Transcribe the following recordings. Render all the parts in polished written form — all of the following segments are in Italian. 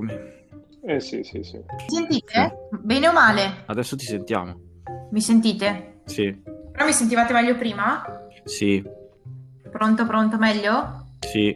Eccomi. Sì. Sentite? Sì. Bene o male? Adesso ti sentiamo. Mi sentite? Sì. Però mi sentivate meglio prima? Sì. Pronto, meglio? Sì.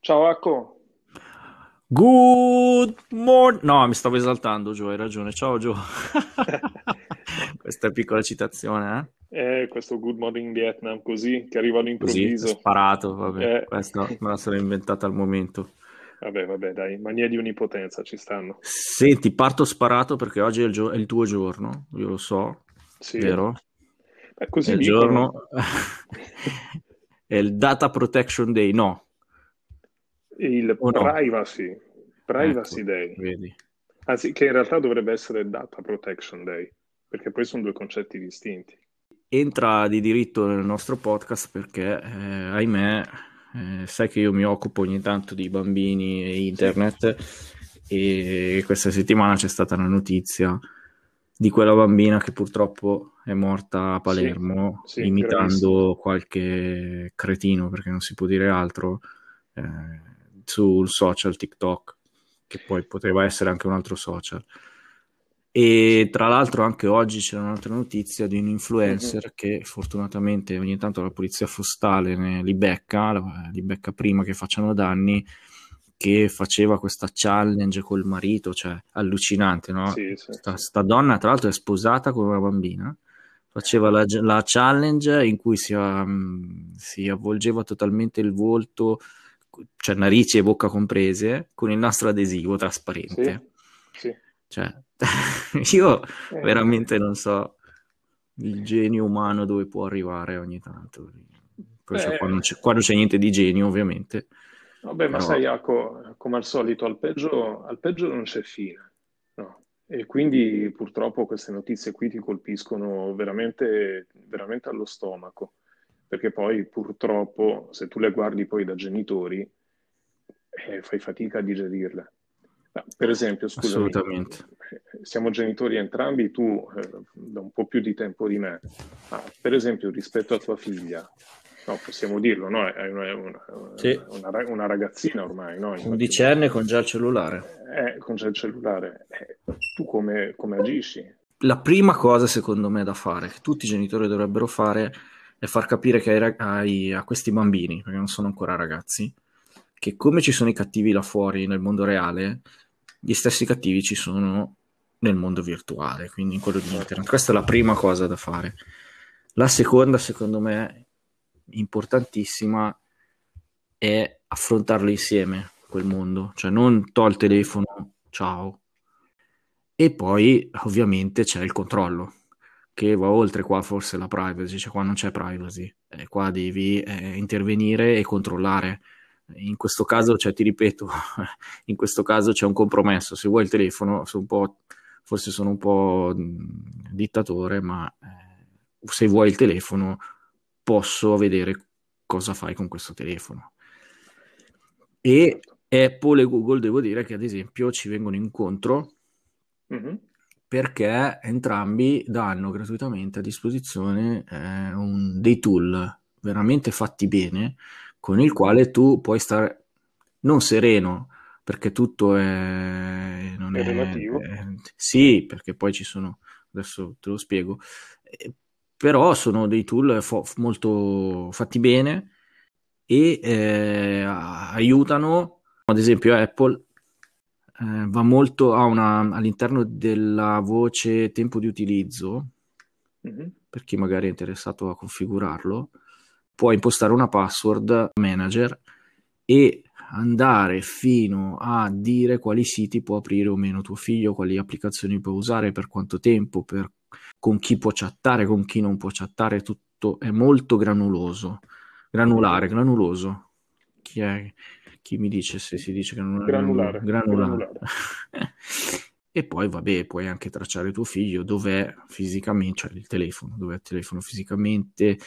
Ciao Acco. Good morning. No, mi stavo esaltando, Gio, hai ragione. Ciao Gio. Questa piccola citazione, eh? Questo Good Morning Vietnam, così, che arriva all'improvviso. Così, sparato, vabbè. Questa me la sono inventata al momento. Vabbè, dai, mania di onnipotenza, ci stanno. Senti, parto sparato perché oggi è il tuo giorno, io lo so, sì. Vero? Così è il giorno... è il Data Protection Day, no. Il Privacy ecco, Day, vedi. Anzi, che in realtà dovrebbe essere Data Protection Day, perché poi sono due concetti distinti. Entra di diritto nel nostro podcast perché, ahimè, sai che io mi occupo ogni tanto di bambini e internet, sì. E questa settimana c'è stata una notizia di quella bambina che purtroppo è morta a Palermo, sì, imitando bravissimo. Qualche cretino, perché non si può dire altro, sul social TikTok, che poi poteva essere anche un altro social. E tra l'altro anche oggi c'è un'altra notizia di un influencer che fortunatamente ogni tanto la polizia postale li becca prima che facciano danni, che faceva questa challenge col marito, cioè allucinante, no? Sì. Sta donna tra l'altro è sposata con una bambina, faceva la challenge in cui si avvolgeva totalmente il volto, cioè narici e bocca comprese, con il nastro adesivo trasparente. Sì. Cioè, io veramente non so il genio umano dove può arrivare ogni tanto. Poi cioè, quando c'è niente di genio, ovviamente. Vabbè, ma sai, Jaco, come al solito, al peggio non c'è fine. No? E quindi purtroppo queste notizie qui ti colpiscono veramente, veramente allo stomaco. Perché poi purtroppo se tu le guardi poi da genitori fai fatica a digerirle. Per esempio, scusami, siamo genitori entrambi, tu da un po' più di tempo di me, per esempio rispetto a tua figlia, no, possiamo dirlo, no? È una ragazzina ormai, no? 11enne con già il cellulare. Tu come agisci? La prima cosa secondo me da fare, che tutti i genitori dovrebbero fare, e far capire che a questi bambini, perché non sono ancora ragazzi, che come ci sono i cattivi là fuori nel mondo reale, gli stessi cattivi ci sono nel mondo virtuale, quindi in quello di internet. Questa è la prima cosa da fare. La seconda, secondo me, importantissima, è affrontarlo insieme, quel mondo. Cioè non togli il telefono, ciao. E poi, ovviamente, c'è il controllo, che va oltre qua forse la privacy, cioè qua non c'è privacy, qua devi intervenire e controllare. In questo caso, cioè ti ripeto, in questo caso c'è un compromesso. Se vuoi il telefono, sono un po' dittatore, ma se vuoi il telefono posso vedere cosa fai con questo telefono. E Apple e Google, devo dire che ad esempio ci vengono incontro, perché entrambi danno gratuitamente a disposizione dei tool veramente fatti bene, con il quale tu puoi stare non sereno, perché tutto non è relativo. Sì, perché poi ci sono, adesso te lo spiego, però sono dei tool molto fatti bene e aiutano, ad esempio Apple, va molto all'interno della voce tempo di utilizzo, per chi magari è interessato a configurarlo, puoi impostare una password manager e andare fino a dire quali siti può aprire o meno tuo figlio, quali applicazioni può usare, per quanto tempo, con chi può chattare, con chi non può chattare, tutto è molto granuloso. Chi mi dice se si dice che non è granulare. E poi, vabbè, puoi anche tracciare tuo figlio dov'è fisicamente, cioè il telefono, dov'è il telefono fisicamente,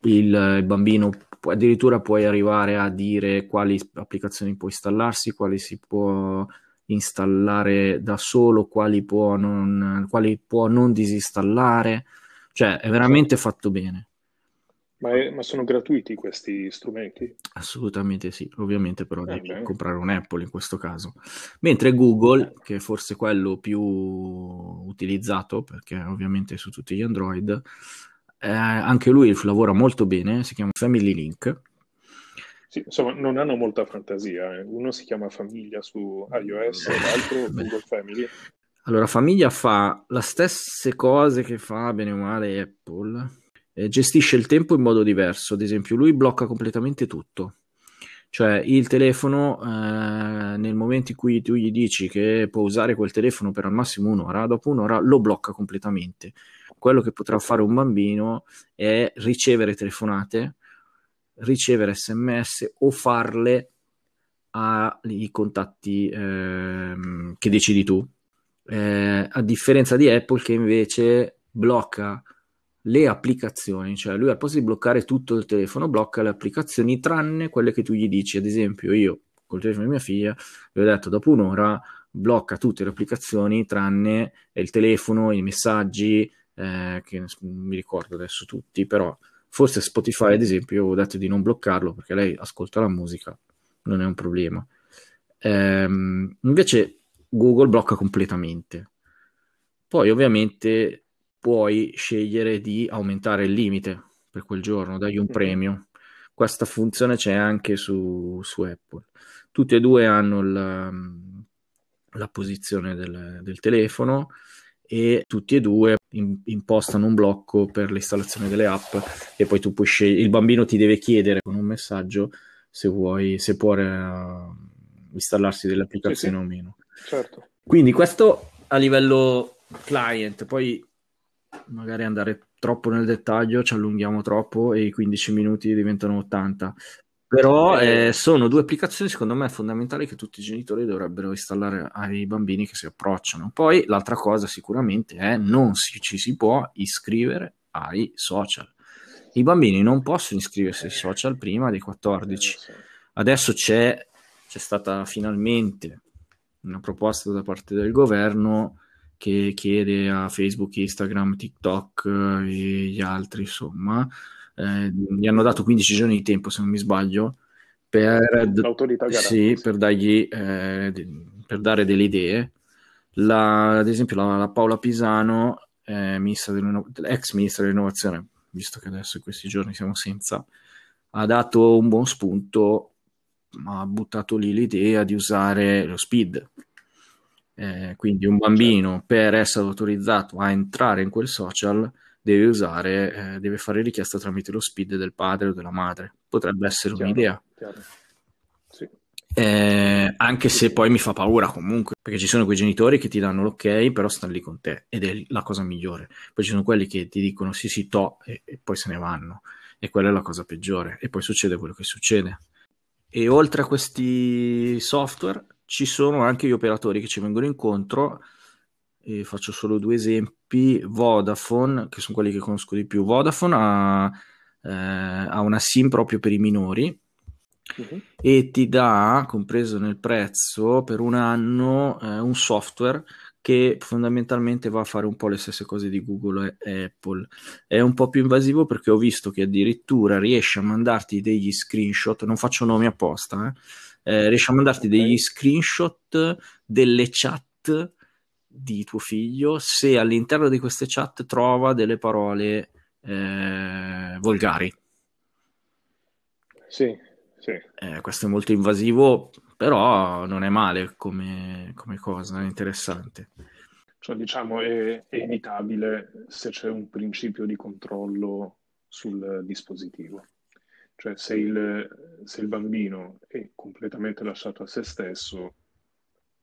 il bambino, addirittura puoi arrivare a dire quali applicazioni può installarsi, quali si può installare da solo, quali può non disinstallare, cioè è veramente fatto bene. Ma sono gratuiti questi strumenti? Assolutamente sì, ovviamente però devi comprare un Apple in questo caso. Mentre Google, che è forse quello più utilizzato, perché ovviamente su tutti gli Android, anche lui lavora molto bene, si chiama Family Link. Sì, insomma, non hanno molta fantasia. Uno si chiama Famiglia su iOS, l'altro Google Family. Allora, Famiglia fa le stesse cose che fa bene o male Apple, gestisce il tempo in modo diverso. Ad esempio, lui blocca completamente tutto, cioè il telefono nel momento in cui tu gli dici che può usare quel telefono per al massimo un'ora, dopo un'ora lo blocca completamente. Quello che potrà fare un bambino è ricevere telefonate, ricevere SMS o farle ai contatti che decidi tu, a differenza di Apple che invece blocca le applicazioni, cioè lui al posto di bloccare tutto il telefono blocca le applicazioni tranne quelle che tu gli dici. Ad esempio, io col telefono di mia figlia gli ho detto dopo un'ora blocca tutte le applicazioni tranne il telefono, i messaggi, che mi ricordo adesso tutti, però forse Spotify ad esempio io ho detto di non bloccarlo perché lei ascolta la musica, non è un problema. Invece Google blocca completamente. Poi ovviamente puoi scegliere di aumentare il limite per quel giorno, dagli un premio. Questa funzione c'è anche su Apple. Tutte e due hanno la posizione del telefono e tutti e due impostano un blocco per l'installazione delle app e poi tu puoi scegliere. Il bambino ti deve chiedere con un messaggio se può installarsi delle applicazioni o meno. Certo. Quindi questo a livello client, poi magari andare troppo nel dettaglio ci allunghiamo troppo e i 15 minuti diventano 80, però sono due applicazioni secondo me fondamentali che tutti i genitori dovrebbero installare ai bambini che si approcciano. Poi l'altra cosa sicuramente è ci si può iscrivere ai social. I bambini non possono iscriversi ai social prima dei 14. Adesso c'è stata finalmente una proposta da parte del governo che chiede a Facebook, Instagram, TikTok e gli altri, insomma, gli hanno dato 15 giorni di tempo, se non mi sbaglio, per dare delle idee. Ad esempio la Paola Pisano, ex ministra dell'innovazione, visto che adesso in questi giorni siamo senza, ha dato un buon spunto, ma ha buttato lì l'idea di usare lo SPID. Quindi un bambino per essere autorizzato a entrare in quel social deve fare richiesta tramite lo SPID del padre o della madre. Potrebbe essere un'idea. Sì. Anche se poi mi fa paura comunque, perché ci sono quei genitori che ti danno l'ok però stanno lì con te ed è la cosa migliore. Poi ci sono quelli che ti dicono sì to e poi se ne vanno, e quella è la cosa peggiore, e poi succede quello che succede. E oltre a questi software ci sono anche gli operatori che ci vengono incontro, e faccio solo due esempi. Vodafone, che sono quelli che conosco di più, Vodafone ha una SIM proprio per i minori e ti dà, compreso nel prezzo, per un anno un software che fondamentalmente va a fare un po' le stesse cose di Google e Apple. È un po' più invasivo perché ho visto che addirittura riesce a mandarti degli screenshot, non faccio nomi apposta, riesce a mandarti degli screenshot delle chat di tuo figlio se all'interno di queste chat trova delle parole volgari. Sì. Questo è molto invasivo, però non è male come cosa, è interessante. Cioè diciamo è evitabile se c'è un principio di controllo sul dispositivo. Cioè se il bambino è completamente lasciato a se stesso,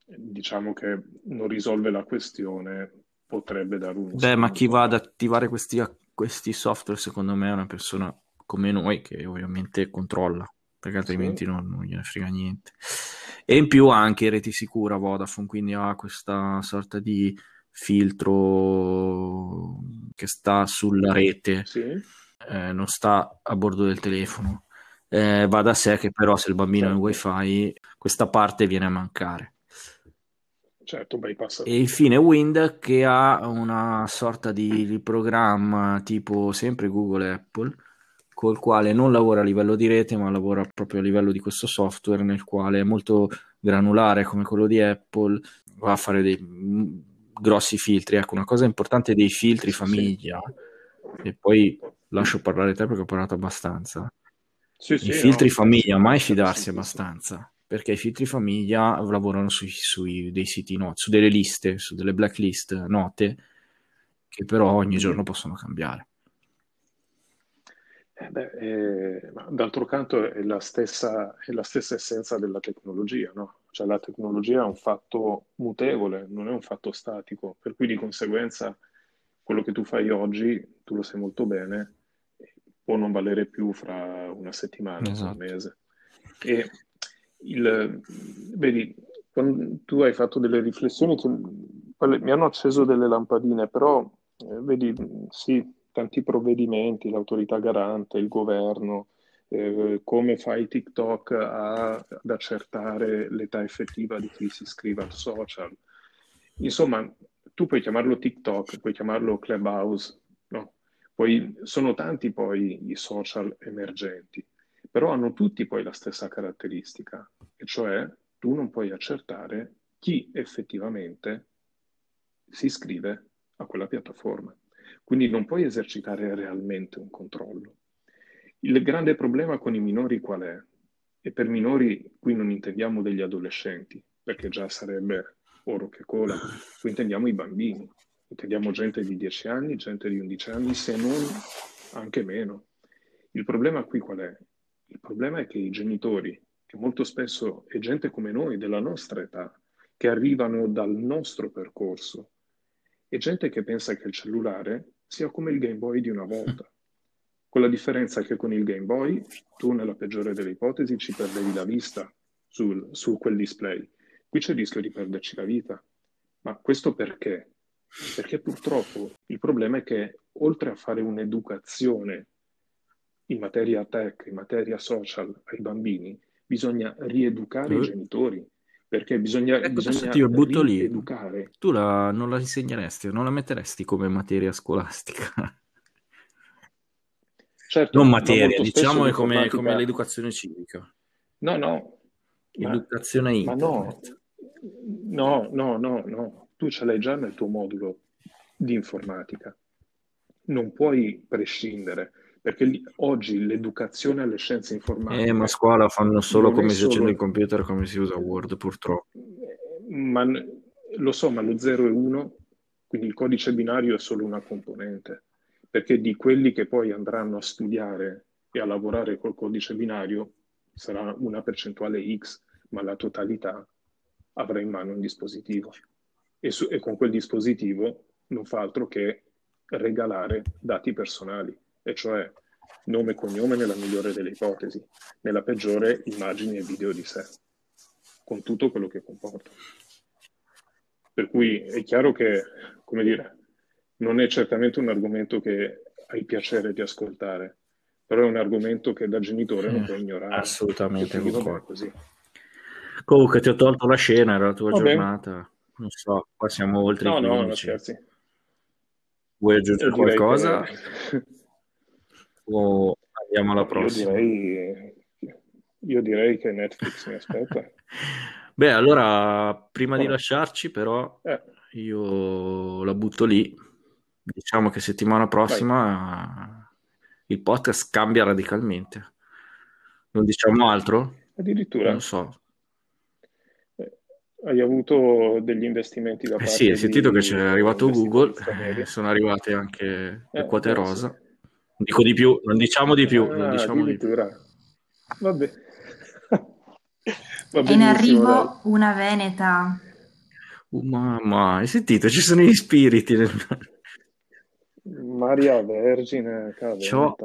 diciamo che non risolve la questione, potrebbe dare un... ma chi va ad attivare questi software secondo me è una persona come noi che ovviamente controlla, perché altrimenti non gliene frega niente. e in più anche reti sicura Vodafone, quindi ha questa sorta di filtro che sta sulla rete, sì. Non sta a bordo del telefono. Va da sé che però se il bambino certo. ha il wifi questa parte viene a mancare. Certo, bypassa. E infine Wind, che ha una sorta di programma tipo sempre Google e Apple, col quale non lavora a livello di rete ma lavora proprio a livello di questo software, nel quale è molto granulare come quello di Apple, va a fare dei grossi filtri. Ecco, una cosa importante dei filtri famiglia, sì. E poi lascio parlare te perché ho parlato abbastanza. Sì, sì, i filtri no, famiglia, mai fidarsi sì, abbastanza, perché i filtri famiglia lavorano sui dei siti noti, su delle liste, su delle blacklist note, che però ogni giorno possono cambiare. D'altro canto è la stessa essenza della tecnologia, no? Cioè la tecnologia è un fatto mutevole, non è un fatto statico, per cui di conseguenza quello che tu fai oggi, tu lo sai molto bene, può non valere più fra una settimana, esatto. Un mese. E vedi, quando tu hai fatto delle riflessioni che mi hanno acceso delle lampadine, però vedi, sì, tanti provvedimenti, l'autorità garante, il governo, come fai TikTok ad accertare l'età effettiva di chi si iscrive al social. Insomma, tu puoi chiamarlo TikTok, puoi chiamarlo Clubhouse, no? Poi sono tanti poi i social emergenti, però hanno tutti poi la stessa caratteristica, e cioè tu non puoi accertare chi effettivamente si iscrive a quella piattaforma. Quindi non puoi esercitare realmente un controllo. Il grande problema con i minori qual è? E per minori qui non intendiamo degli adolescenti, perché già sarebbe oro che cola. Qui intendiamo i bambini, intendiamo gente di 10 anni, gente di 11 anni, se non anche meno. Il problema qui qual è? Il problema è che i genitori, che molto spesso è gente come noi, della nostra età, che arrivano dal nostro percorso, è gente che pensa che il cellulare sia come il Game Boy di una volta. Con la differenza che con il Game Boy tu, nella peggiore delle ipotesi, ci perdevi la vista su quel display. Qui c'è il rischio di perderci la vita. Ma questo perché? Perché purtroppo il problema è che, oltre a fare un'educazione in materia tech, in materia social ai bambini, bisogna rieducare i genitori. Perché bisogna educare. Tu non la insegneresti, non la metteresti come materia scolastica? Certo, non materia, diciamo come l'educazione civica. No. Educazione internet. No. Tu ce l'hai già nel tuo modulo di informatica. Non puoi prescindere, perché oggi l'educazione alle scienze informatiche... ma a scuola fanno solo come si accende il computer, come si usa Word, purtroppo. Ma lo so, ma lo 0 e 1, quindi il codice binario è solo una componente. Perché di quelli che poi andranno a studiare e a lavorare col codice binario sarà una percentuale X, ma la totalità avrà in mano un dispositivo. E con quel dispositivo non fa altro che regalare dati personali, e cioè nome e cognome nella migliore delle ipotesi, nella peggiore immagini e video di sé, con tutto quello che comporta. Per cui è chiaro che, come dire, non è certamente un argomento che hai piacere di ascoltare, però è un argomento che da genitore non puoi ignorare. Assolutamente. Così. Comunque ti ho tolto la scena, era la tua giornata. Non so, qua siamo oltre i 15. No, non scherzi. Vuoi aggiungere qualcosa? Che... o andiamo alla prossima? Io direi che Netflix mi aspetta. Beh, allora, prima di lasciarci però, io la butto lì. Diciamo che settimana prossima il podcast cambia radicalmente. Non diciamo altro? Addirittura. Non so. Hai avuto degli investimenti da parte? Sì, hai sentito che c'è arrivato Google, sono arrivate anche le quote rosa. Non dico di più, non diciamo di più. Vabbè. Va bene, in arrivo una veneta. Mamma, hai sentito? Ci sono gli spiriti nel... Maria Vergine, cavolo.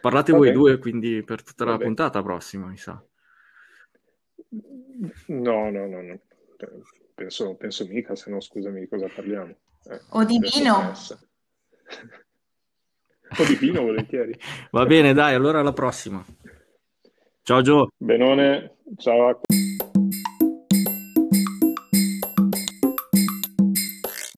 Parlate voi due, quindi per tutta la puntata prossima, mi sa. No. Penso mica, se no scusami di cosa parliamo. O di vino. O di vino, volentieri. Va bene, dai, allora alla prossima. Ciao Gio. Benone, ciao.